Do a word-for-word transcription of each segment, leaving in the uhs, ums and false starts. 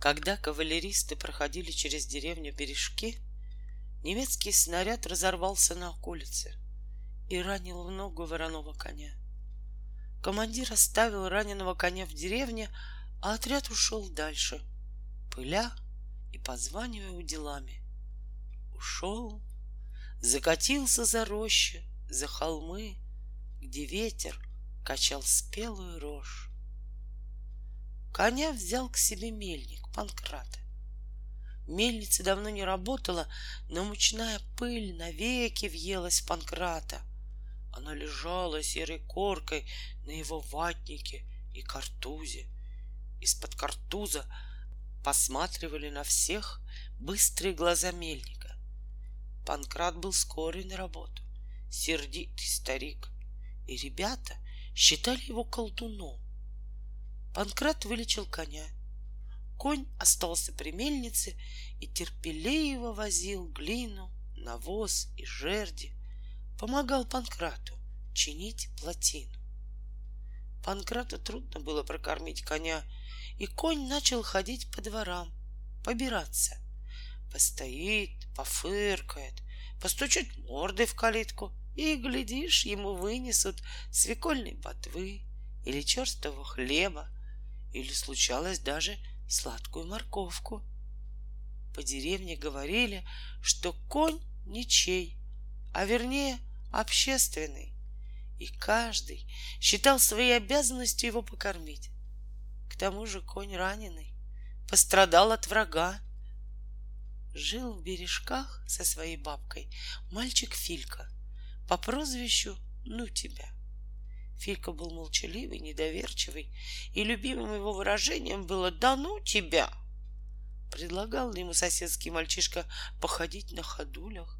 Когда кавалеристы проходили через деревню Бережки, немецкий снаряд разорвался на околице и ранил в ногу вороного коня. Командир оставил раненого коня в деревне, а отряд ушел дальше, пыля и позванивая уделами. Ушел, закатился за рощи, за холмы, где ветер качал спелую рожь. Коня взял к себе мельник Панкрата. Мельница давно не работала, но мучная пыль навеки въелась в Панкрата. Она лежала серой коркой на его ватнике и картузе. Из-под картуза посматривали на всех быстрые глаза мельника. Панкрат был скорый на работу, сердитый старик, и ребята считали его колдуном. Панкрат вылечил коня. Конь остался при мельнице и терпеливо возил глину, навоз и жерди, помогал Панкрату чинить плотину. Панкрату трудно было прокормить коня, и конь начал ходить по дворам, побираться. Постоит, пофыркает, постучит мордой в калитку, и, глядишь, ему вынесут свекольной ботвы или черствого хлеба, или, случалось, даже сладкую морковку. По деревне говорили, что конь ничей, а вернее общественный, и каждый считал своей обязанностью его покормить. К тому же конь раненый, пострадал от врага. Жил в Бережках со своей бабкой мальчик Филька по прозвищу «Ну тебя». Филька был молчаливый, недоверчивый, и любимым его выражением было «Да ну тебя!». Предлагал ему соседский мальчишка походить на ходулях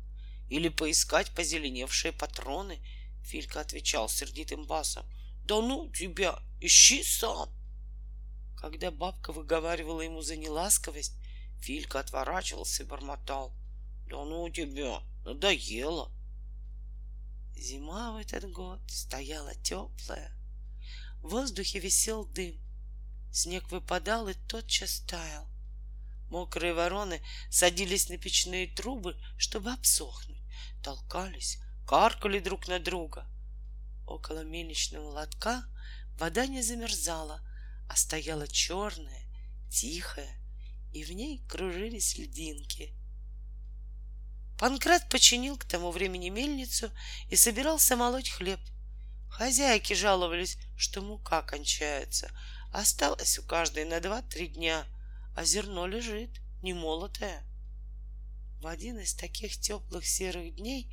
или поискать позеленевшие патроны. Филька отвечал сердитым басом: «Да ну тебя! Ищи сам!». Когда бабка выговаривала ему за неласковость, Филька отворачивался и бормотал: «Да ну тебя! Надоело!». Зима в этот год стояла теплая. В воздухе висел дым. Снег выпадал и тотчас таял. Мокрые вороны садились на печные трубы, чтобы обсохнуть. Толкались, каркали друг на друга. Около мельничного лотка вода не замерзала, а стояла черная, тихая, и в ней кружились льдинки. Панкрат починил к тому времени мельницу и собирался молоть хлеб. Хозяйки жаловались, что мука кончается. Осталось у каждой на два-три дня, а зерно лежит, немолотое. В один из таких теплых серых дней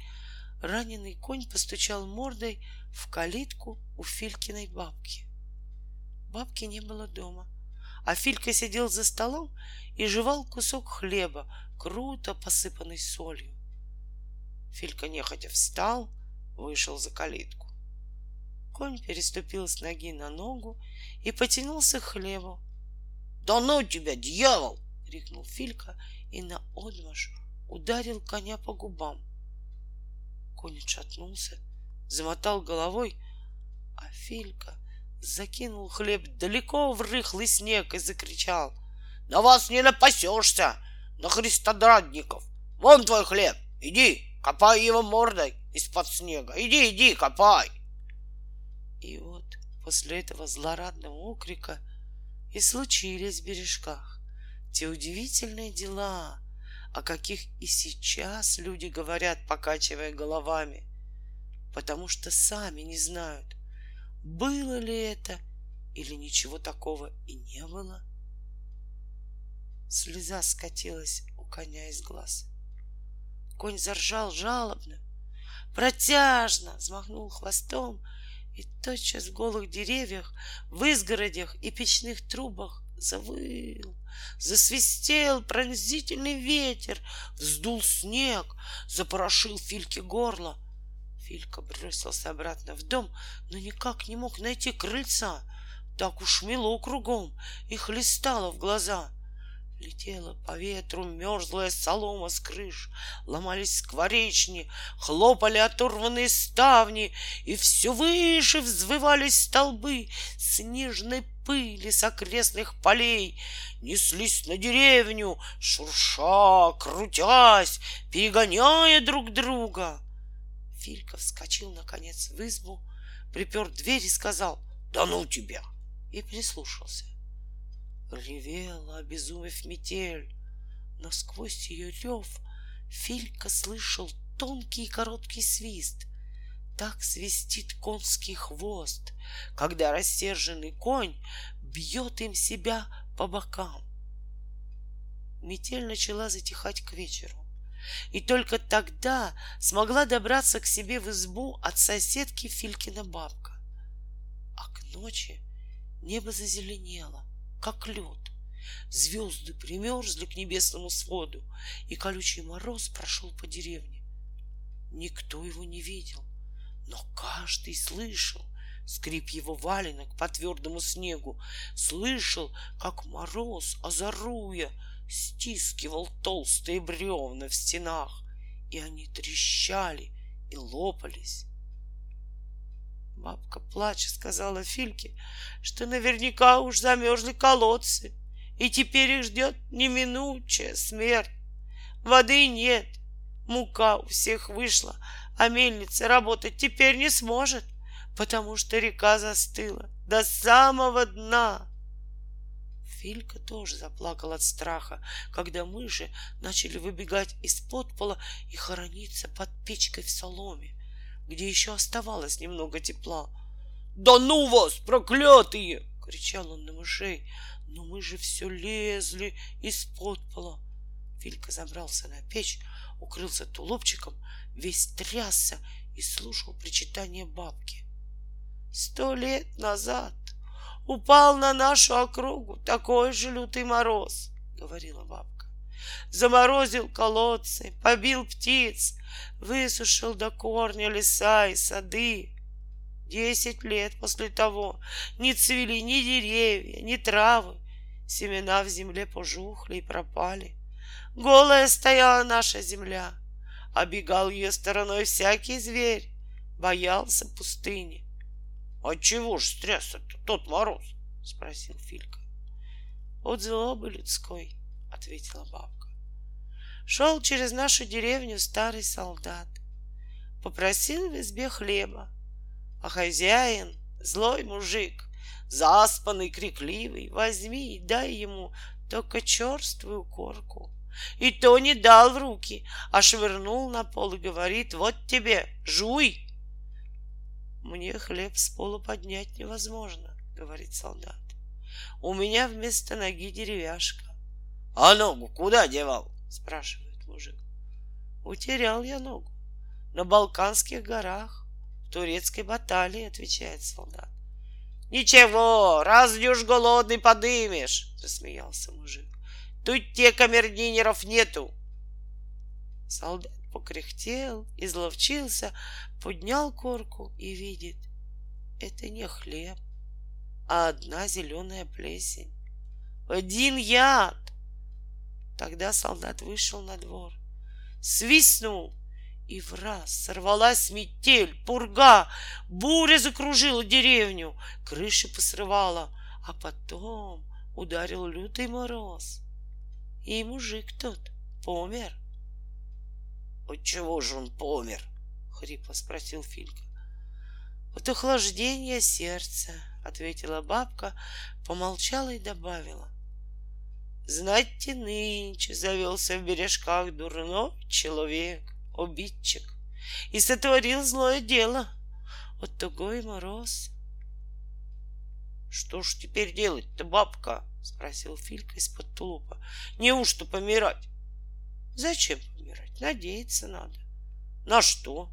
раненый конь постучал мордой в калитку у Филькиной бабки. Бабки не было дома, а Филька сидел за столом и жевал кусок хлеба, круто посыпанный солью. Филька нехотя встал, вышел за калитку. Конь переступил с ноги на ногу и потянулся к хлебу. — Да ну тебя, дьявол! — крикнул Филька и наотмашь ударил коня по губам. Конь отшатнулся, замотал головой, а Филька закинул хлеб далеко в рыхлый снег и закричал: — На вас не напасешься, на христодрадников! Вон твой хлеб! Иди, копай его мордой из-под снега! Иди, иди, копай! И вот после этого злорадного окрика и случились в Бережках те удивительные дела, о каких и сейчас люди говорят, покачивая головами, потому что сами не знают, было ли это или ничего такого и не было. Слеза скатилась у коня из глаз. Конь заржал жалобно, протяжно, взмахнул хвостом, и тотчас в голых деревьях, в изгородях и печных трубах завыл, засвистел пронзительный ветер, вздул снег, запорошил Фильке горло. Филька бросился обратно в дом, но никак не мог найти крыльца. Так уж мело кругом и хлестало в глаза. Летела по ветру мерзлая солома с крыш, ломались скворечни, хлопали оторванные ставни, и все выше взвывались столбы снежной пыли с окрестных полей, неслись на деревню, шурша, крутясь, перегоняя друг друга. Филька вскочил, наконец, в избу, припер дверь и сказал: «Да ну тебя!» и прислушался. Ревела, обезумев, метель, но сквозь ее рев Филька слышал тонкий и короткий свист. Так свистит конский хвост, когда рассерженный конь бьет им себя по бокам. Метель начала затихать к вечеру, и только тогда смогла добраться к себе в избу от соседки Филькина бабка. А к ночи небо зазеленело, как лед. Звезды примерзли к небесному своду, и колючий мороз прошел по деревне. Никто его не видел, но каждый слышал скрип его валенок по твердому снегу, слышал, как мороз, озаруя, стискивал толстые бревна в стенах, и они трещали и лопались. Бабка, плача, сказала Фильке, что наверняка уж замерзли колодцы, и теперь их ждет неминучая смерть. Воды нет, мука у всех вышла, а мельница работать теперь не сможет, потому что река застыла до самого дна. Филька тоже заплакал от страха, когда мыши начали выбегать из-под пола и хорониться под печкой в соломе, где еще оставалось немного тепла. «Да ну вас, проклятые!» — кричал он на мышей. «Но мы же все лезли из-под пола!» Филька забрался на печь, укрылся тулупчиком, весь трясся и слушал причитания бабки. «Сто лет назад упал на нашу округу такой же лютый мороз», — говорила бабка. «Заморозил колодцы, побил птиц, высушил до корня леса и сады. Десять лет после того не цвели ни деревья, ни травы. Семена в земле пожухли и пропали. Голая стояла наша земля. Обегал ее стороной всякий зверь, боялся пустыни». «Отчего ж стрясся-то тот мороз?» — спросил Филька. «От злобы людской», — ответила бабка. «Шел через нашу деревню старый солдат. Попросил в избе хлеба. А хозяин, злой мужик, заспанный, крикливый, возьми и дай ему только черствую корку. И то не дал в руки, а швырнул на пол и говорит: вот тебе, жуй!» «Мне хлеб с пола поднять невозможно, — говорит солдат. — У меня вместо ноги деревяшка». «А ногу куда девал? — спрашивает мужик. — Утерял я ногу на Балканских горах, в турецкой баталии, — отвечает солдат. «Ничего, разве уж голодный подымешь? — засмеялся мужик. — Тут те камердинеров нету». Солдат покряхтел, изловчился, поднял корку и видит: это не хлеб, а одна зеленая плесень. Один яд! Тогда солдат вышел на двор, свистнул, и враз сорвалась метель, пурга, буря закружила деревню, крыши посрывала, а потом ударил лютый мороз, и мужик тот помер. «Отчего же он помер?» — хрипло спросил Филька. «От охлаждения сердца», — ответила бабка, помолчала и добавила: «Знать, нынче завелся в Бережках дурной человек, обидчик, и сотворил злое дело. От того и мороз». «Что ж теперь делать-то, бабка?» — спросил Филька из-под тулупа. «Неужто помирать?» «Зачем помирать? Надеяться надо». «На что?»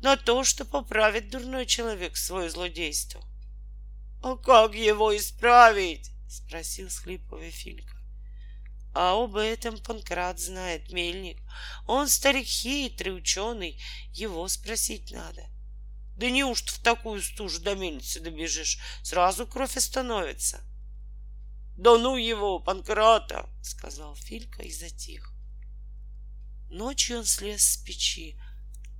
«На то, что поправит дурной человек свое злодейство». «А как его исправить?» — спросил схлипывая Филька. «А об этом Панкрат знает, мельник. Он старик хитрый, ученый, его спросить надо». «Да неужто в такую стужу до мельницы добежишь? Сразу кровь остановится». Да ну его, Панкрата, сказал Филька и затих. Ночью он слез с печи.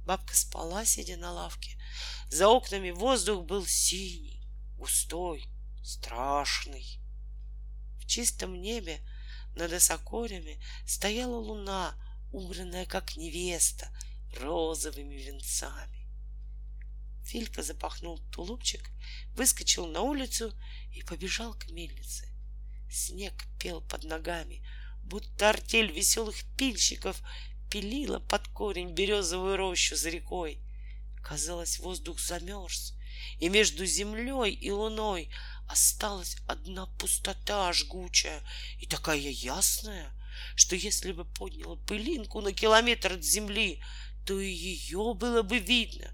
Бабка спала, сидя на лавке. За окнами воздух был синий, густой, страшный. В чистом небе над осокорями стояла луна, убранная, как невеста, розовыми венцами. Филька запахнул тулупчик, выскочил на улицу и побежал к мельнице. Снег пел под ногами, будто артель веселых пильщиков пилила под корень березовую рощу за рекой. Казалось, воздух замерз, и между землей и луной осталась одна пустота жгучая и такая ясная, что если бы подняла пылинку на километр от земли, то и ее было бы видно,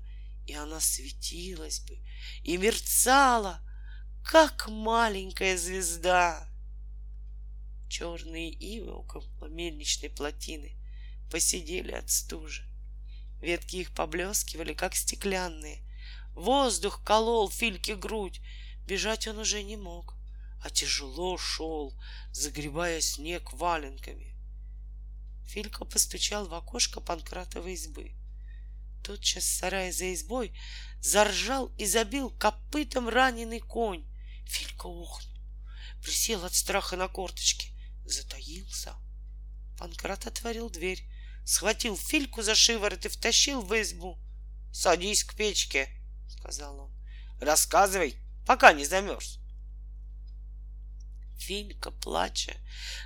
и она светилась бы и мерцала, как маленькая звезда. Черные ивы около мельничной плотины посидели от стужи. Ветки их поблескивали, как стеклянные. Воздух колол Фильке грудь. Бежать он уже не мог, а тяжело шел, загребая снег валенками. Филька постучал в окошко Панкратовой избы. Тотчас с сарая за избой заржал и забил копытом раненый конь. Филька охнул, присел от страха на корточки, затаился. Панкрат отворил дверь, схватил Фильку за шиворот и втащил в избу. — Садись к печке, — сказал он. — Рассказывай, пока не замерз. Филька, плача,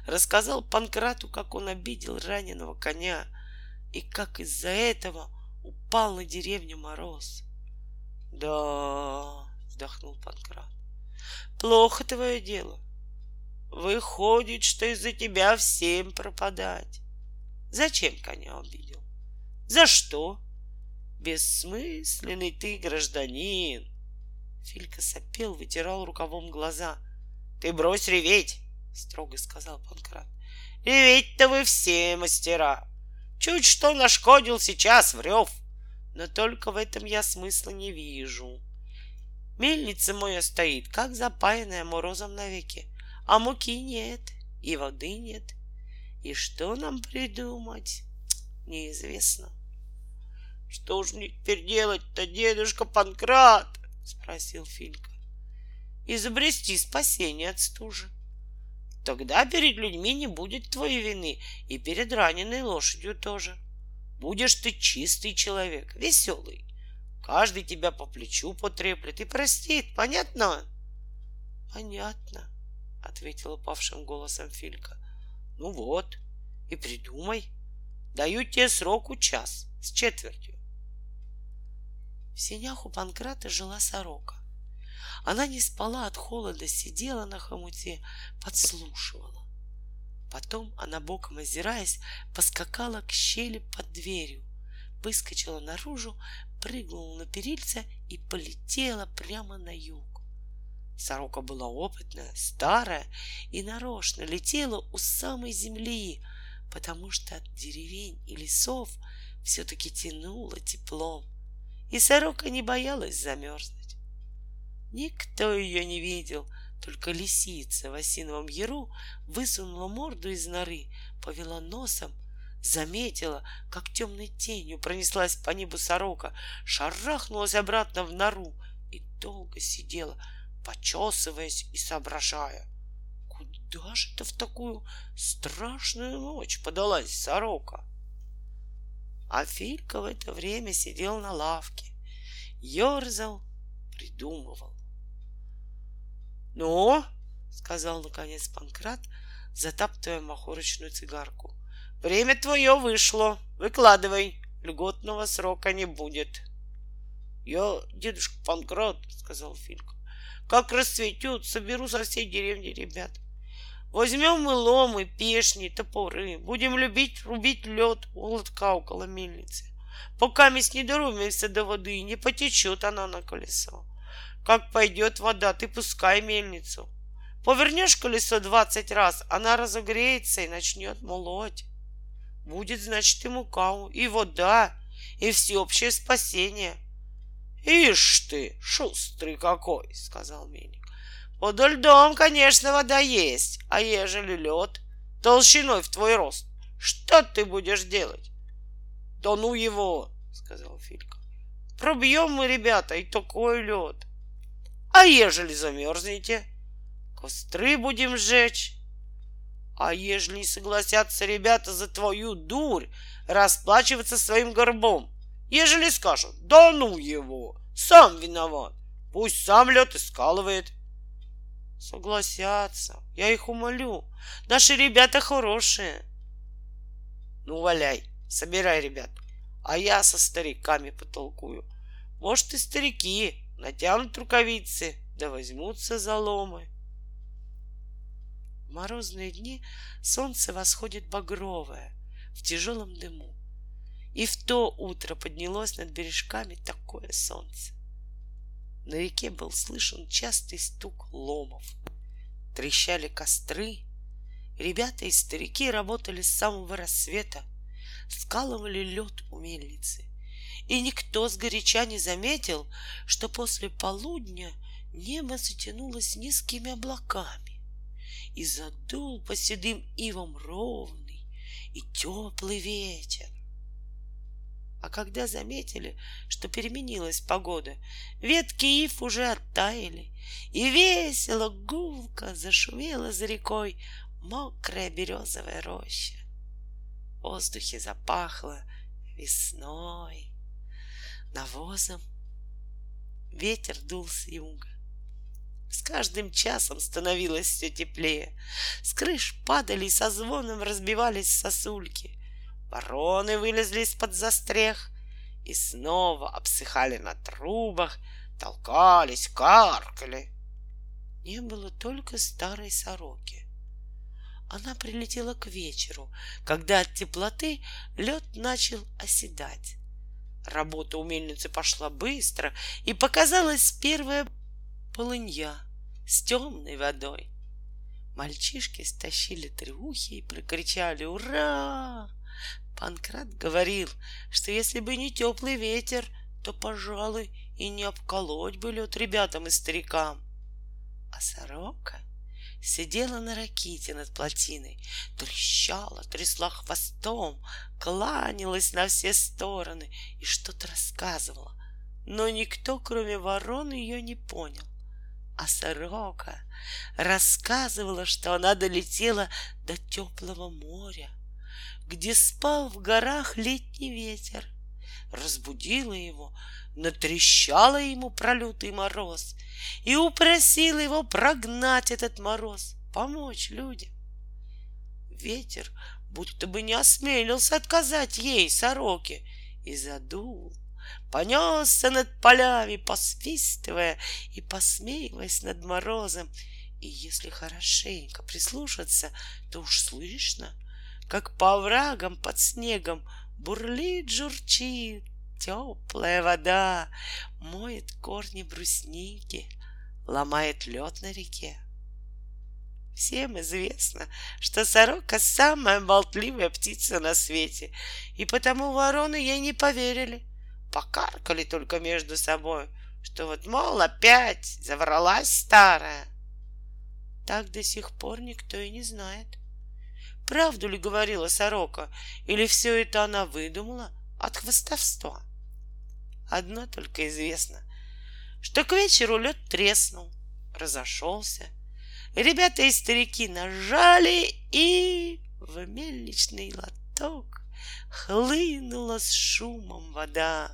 рассказал Панкрату, как он обидел раненого коня и как из-за этого упал на деревню мороз. — Да, — вздохнул Панкрат, — плохо твое дело. Выходит, что из-за тебя всем пропадать. Зачем коня обидел? За что? Бессмысленный ты гражданин. Филька сопел, вытирал рукавом глаза. Ты брось реветь, строго сказал Панкрат. Реветь-то вы все мастера. Чуть что нашкодил, сейчас врёв. Но только в этом я смысла не вижу. Мельница моя стоит, как запаянная морозом навеки. А муки нет, и воды нет. И что нам придумать, неизвестно. — Что ж мне теперь делать-то, дедушка Панкрат? — спросил Филька. — Изобрести спасение от стужи. Тогда перед людьми не будет твоей вины, и перед раненой лошадью тоже. Будешь ты чистый человек, веселый. Каждый тебя по плечу потреплет и простит, понятно? — Понятно, — ответил упавшим голосом Филька. Ну вот, и придумай. Даю тебе сроку час с четвертью. В сенях у Панкрата жила сорока. Она не спала от холода, сидела на хомуте, подслушивала. Потом она, боком озираясь, поскакала к щели под дверью, выскочила наружу, прыгнула на перильце и полетела прямо на юг. Сорока была опытная, старая и нарочно летела у самой земли, потому что от деревень и лесов все-таки тянуло теплом, и сорока не боялась замерзнуть. Никто ее не видел, только лисица в осиновом яру высунула морду из норы, повела носом, заметила, как темной тенью пронеслась по небу сорока, шарахнулась обратно в нору и долго сидела, почесываясь и соображая, куда же это в такую страшную ночь подалась сорока. А Филька в это время сидел на лавке, ерзал, придумывал. — Ну, — сказал наконец Панкрат, затаптывая махорочную цигарку, — время твое вышло, выкладывай, льготного срока не будет. — Я, дедушка Панкрат, — сказал Филька, как расцветет, соберу со всей деревни ребят. Возьмем мы ломы, пешни, топоры. Будем любить рубить лед у лотка около мельницы. Пока мы с не дорубимся до воды, не потечет она на колесо. Как пойдет вода, ты пускай мельницу. Повернешь колесо двадцать раз, она разогреется и начнет молоть. Будет, значит, и мука, и вода, и всеобщее спасение. — Ишь ты, шустрый какой, — сказал мельник. — Подо льдом, конечно, вода есть, а ежели лед толщиной в твой рост, что ты будешь делать? — Да ну его, — сказал Филька. — Пробьем мы, ребята, и такой лед. А ежели замерзнете, костры будем сжечь. А ежели не согласятся ребята за твою дурь расплачиваться своим горбом, ежели скажут, да ну его, сам виноват, пусть сам лед искалывает. Согласятся, я их умолю. Наши ребята хорошие. Ну, валяй, собирай ребят, а я со стариками потолкую. Может, и старики натянут рукавицы, да возьмутся за ломы. В морозные дни солнце восходит багровое в тяжелом дыму. И в то утро поднялось над бережками такое солнце. На реке был слышен частый стук ломов. Трещали костры. Ребята и старики работали с самого рассвета, скалывали лед у мельницы. И никто сгоряча не заметил, что после полудня небо затянулось низкими облаками и задул по седым ивам ровный и теплый ветер. А когда заметили, что переменилась погода, ветки ив уже оттаяли, и весело гулко зашумела за рекой мокрая березовая роща. В воздухе запахло весной, навозом. Ветер дул с юга. С каждым часом становилось все теплее. С крыш падали и со звоном разбивались сосульки. Вороны вылезли из-под застрех и снова обсыхали на трубах, толкались, каркали. Не было только старой сороки. Она прилетела к вечеру, когда от теплоты лед начал оседать. Работа у мельницы пошла быстро, и показалась первая полынья с темной водой. Мальчишки стащили трюхи и прокричали «Ура!». Панкрат говорил, что если бы не теплый ветер, то, пожалуй, и не обколоть бы лед ребятам и старикам. А сорока сидела на раките над плотиной, трещала, трясла хвостом, кланялась на все стороны и что-то рассказывала. Но никто, кроме ворон, ее не понял. А сорока рассказывала, что она долетела до теплого моря, где спал в горах летний ветер. Разбудила его, натрещала ему про лютый мороз и упросила его прогнать этот мороз, помочь людям. Ветер будто бы не осмелился отказать ей, сороке, и задул, понесся над полями, посвистывая и посмеиваясь над морозом. И если хорошенько прислушаться, то уж слышно, как по оврагам под снегом бурлит, журчит теплая вода, моет корни брусники, ломает лед на реке. Всем известно, что сорока самая болтливая птица на свете, и потому вороны ей не поверили, покаркали только между собой, что вот, мол, опять завралась старая. Так до сих пор никто и не знает, правду ли говорила сорока, или все это она выдумала от хвостовства. Одно только известно, что к вечеру лед треснул, разошелся. Ребята и старики нажали, и в мельничный лоток хлынула с шумом вода.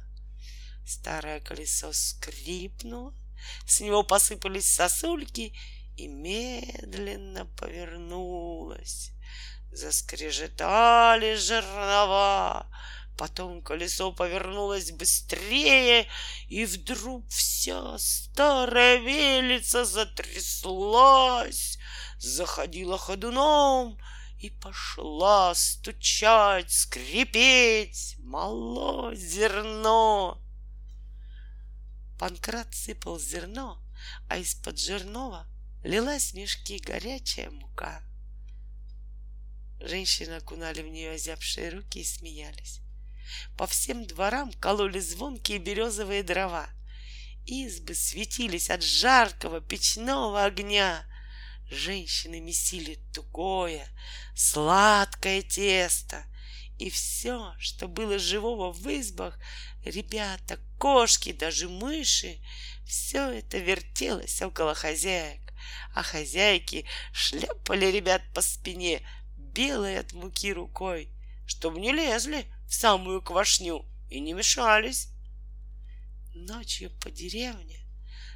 Старое колесо скрипнуло, с него посыпались сосульки и медленно повернулось. Заскрежетали жернова, потом колесо повернулось быстрее, и вдруг вся старая мельница затряслась, заходила ходуном и пошла стучать, скрипеть, молоть зерно. Панкрат сыпал зерно, а из-под жернова лилась в мешки горячая мука. Женщины окунали в нее озябшие руки и смеялись. По всем дворам кололи звонкие березовые дрова, Избы светились от жаркого печного огня. Женщины месили тугое, сладкое тесто. И все, что было живого в избах, ребята, кошки, даже мыши, все это вертелось около хозяек. А хозяйки шлепали ребят по спине белой от муки рукой, чтобы не лезли в самую квашню и не мешались. Ночью по деревне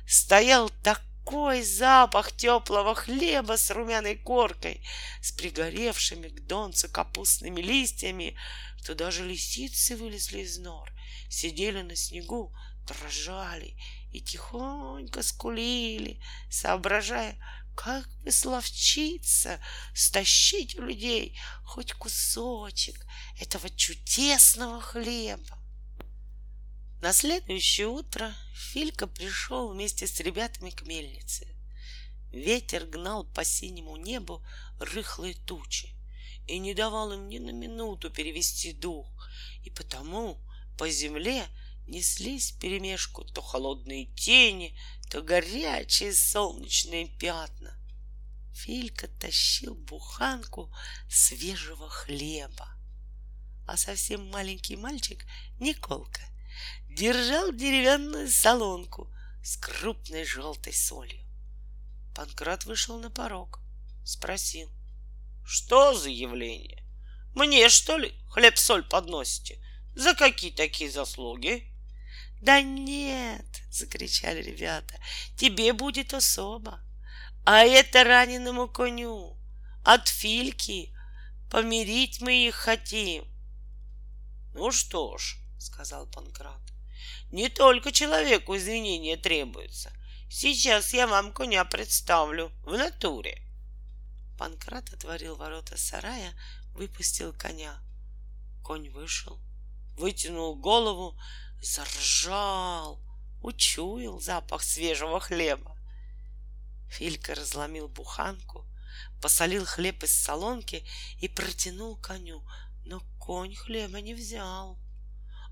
стоял такой Какой запах теплого хлеба с румяной коркой, с пригоревшими к донцу капустными листьями, что даже лисицы вылезли из нор, сидели на снегу, дрожали и тихонько скулили, соображая, как бы словчиться, стащить у людей хоть кусочек этого чудесного хлеба. На следующее утро Филька пришел вместе с ребятами к мельнице. Ветер гнал по синему небу рыхлые тучи и не давал им ни на минуту перевести дух, и потому по земле неслись вперемешку то холодные тени, то горячие солнечные пятна. Филька тащил буханку свежего хлеба, а совсем маленький мальчик Николка держал деревянную солонку с крупной желтой солью. Панкрат вышел на порог, спросил: «Что за явление? Мне, что ли, хлеб-соль подносите? За какие такие заслуги?» «Да нет, — закричали ребята, — тебе будет особо. А это раненому коню от Фильки. Помирить мы их хотим». «Ну что ж, — сказал Панкрат, — не только человеку извинения требуется. Сейчас я вам коня представлю в натуре». Панкрат отворил ворота сарая, выпустил коня. Конь вышел, вытянул голову, заржал, учуял запах свежего хлеба. Филька разломил буханку, посолил хлеб из солонки и протянул коню, но конь хлеба не взял.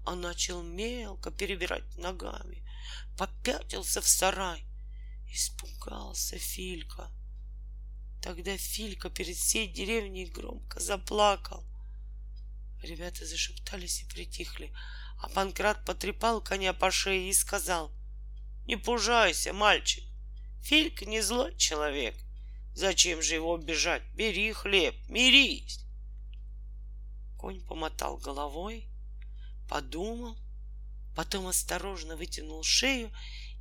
Он начал мелко перебирать ногами, попятился в сарай. Испугался Филька. Тогда Филька перед всей деревней громко заплакал. Ребята зашептались и притихли, а Панкрат потрепал коня по шее и сказал: «Не пужайся, мальчик, Филька не злой человек. Зачем же его обижать? Бери хлеб, мирись!» Конь помотал головой, подумал, потом осторожно вытянул шею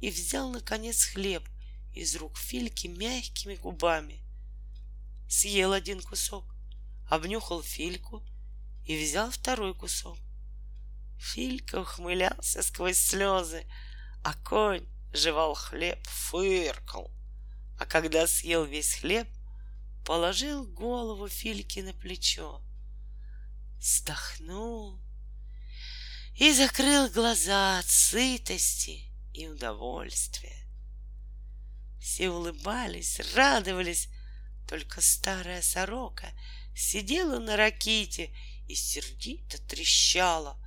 и взял, наконец, хлеб из рук Фильки мягкими губами. Съел один кусок, обнюхал Фильку и взял второй кусок. Филька ухмылялся сквозь слезы, а конь жевал хлеб, фыркал. А когда съел весь хлеб, положил голову Фильки на плечо, вздохнул и закрыл глаза от сытости и удовольствия. Все улыбались, радовались, только старая сорока сидела на раките и сердито трещала.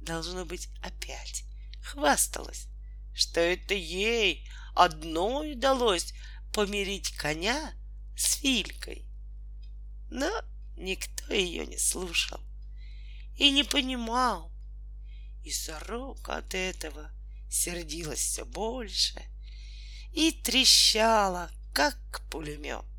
Должно быть, опять хвасталась, что это ей одной удалось помирить коня с Филькой. Но никто ее не слушал и не понимал, и сорока от этого сердилась все больше и трещала, как пулемет.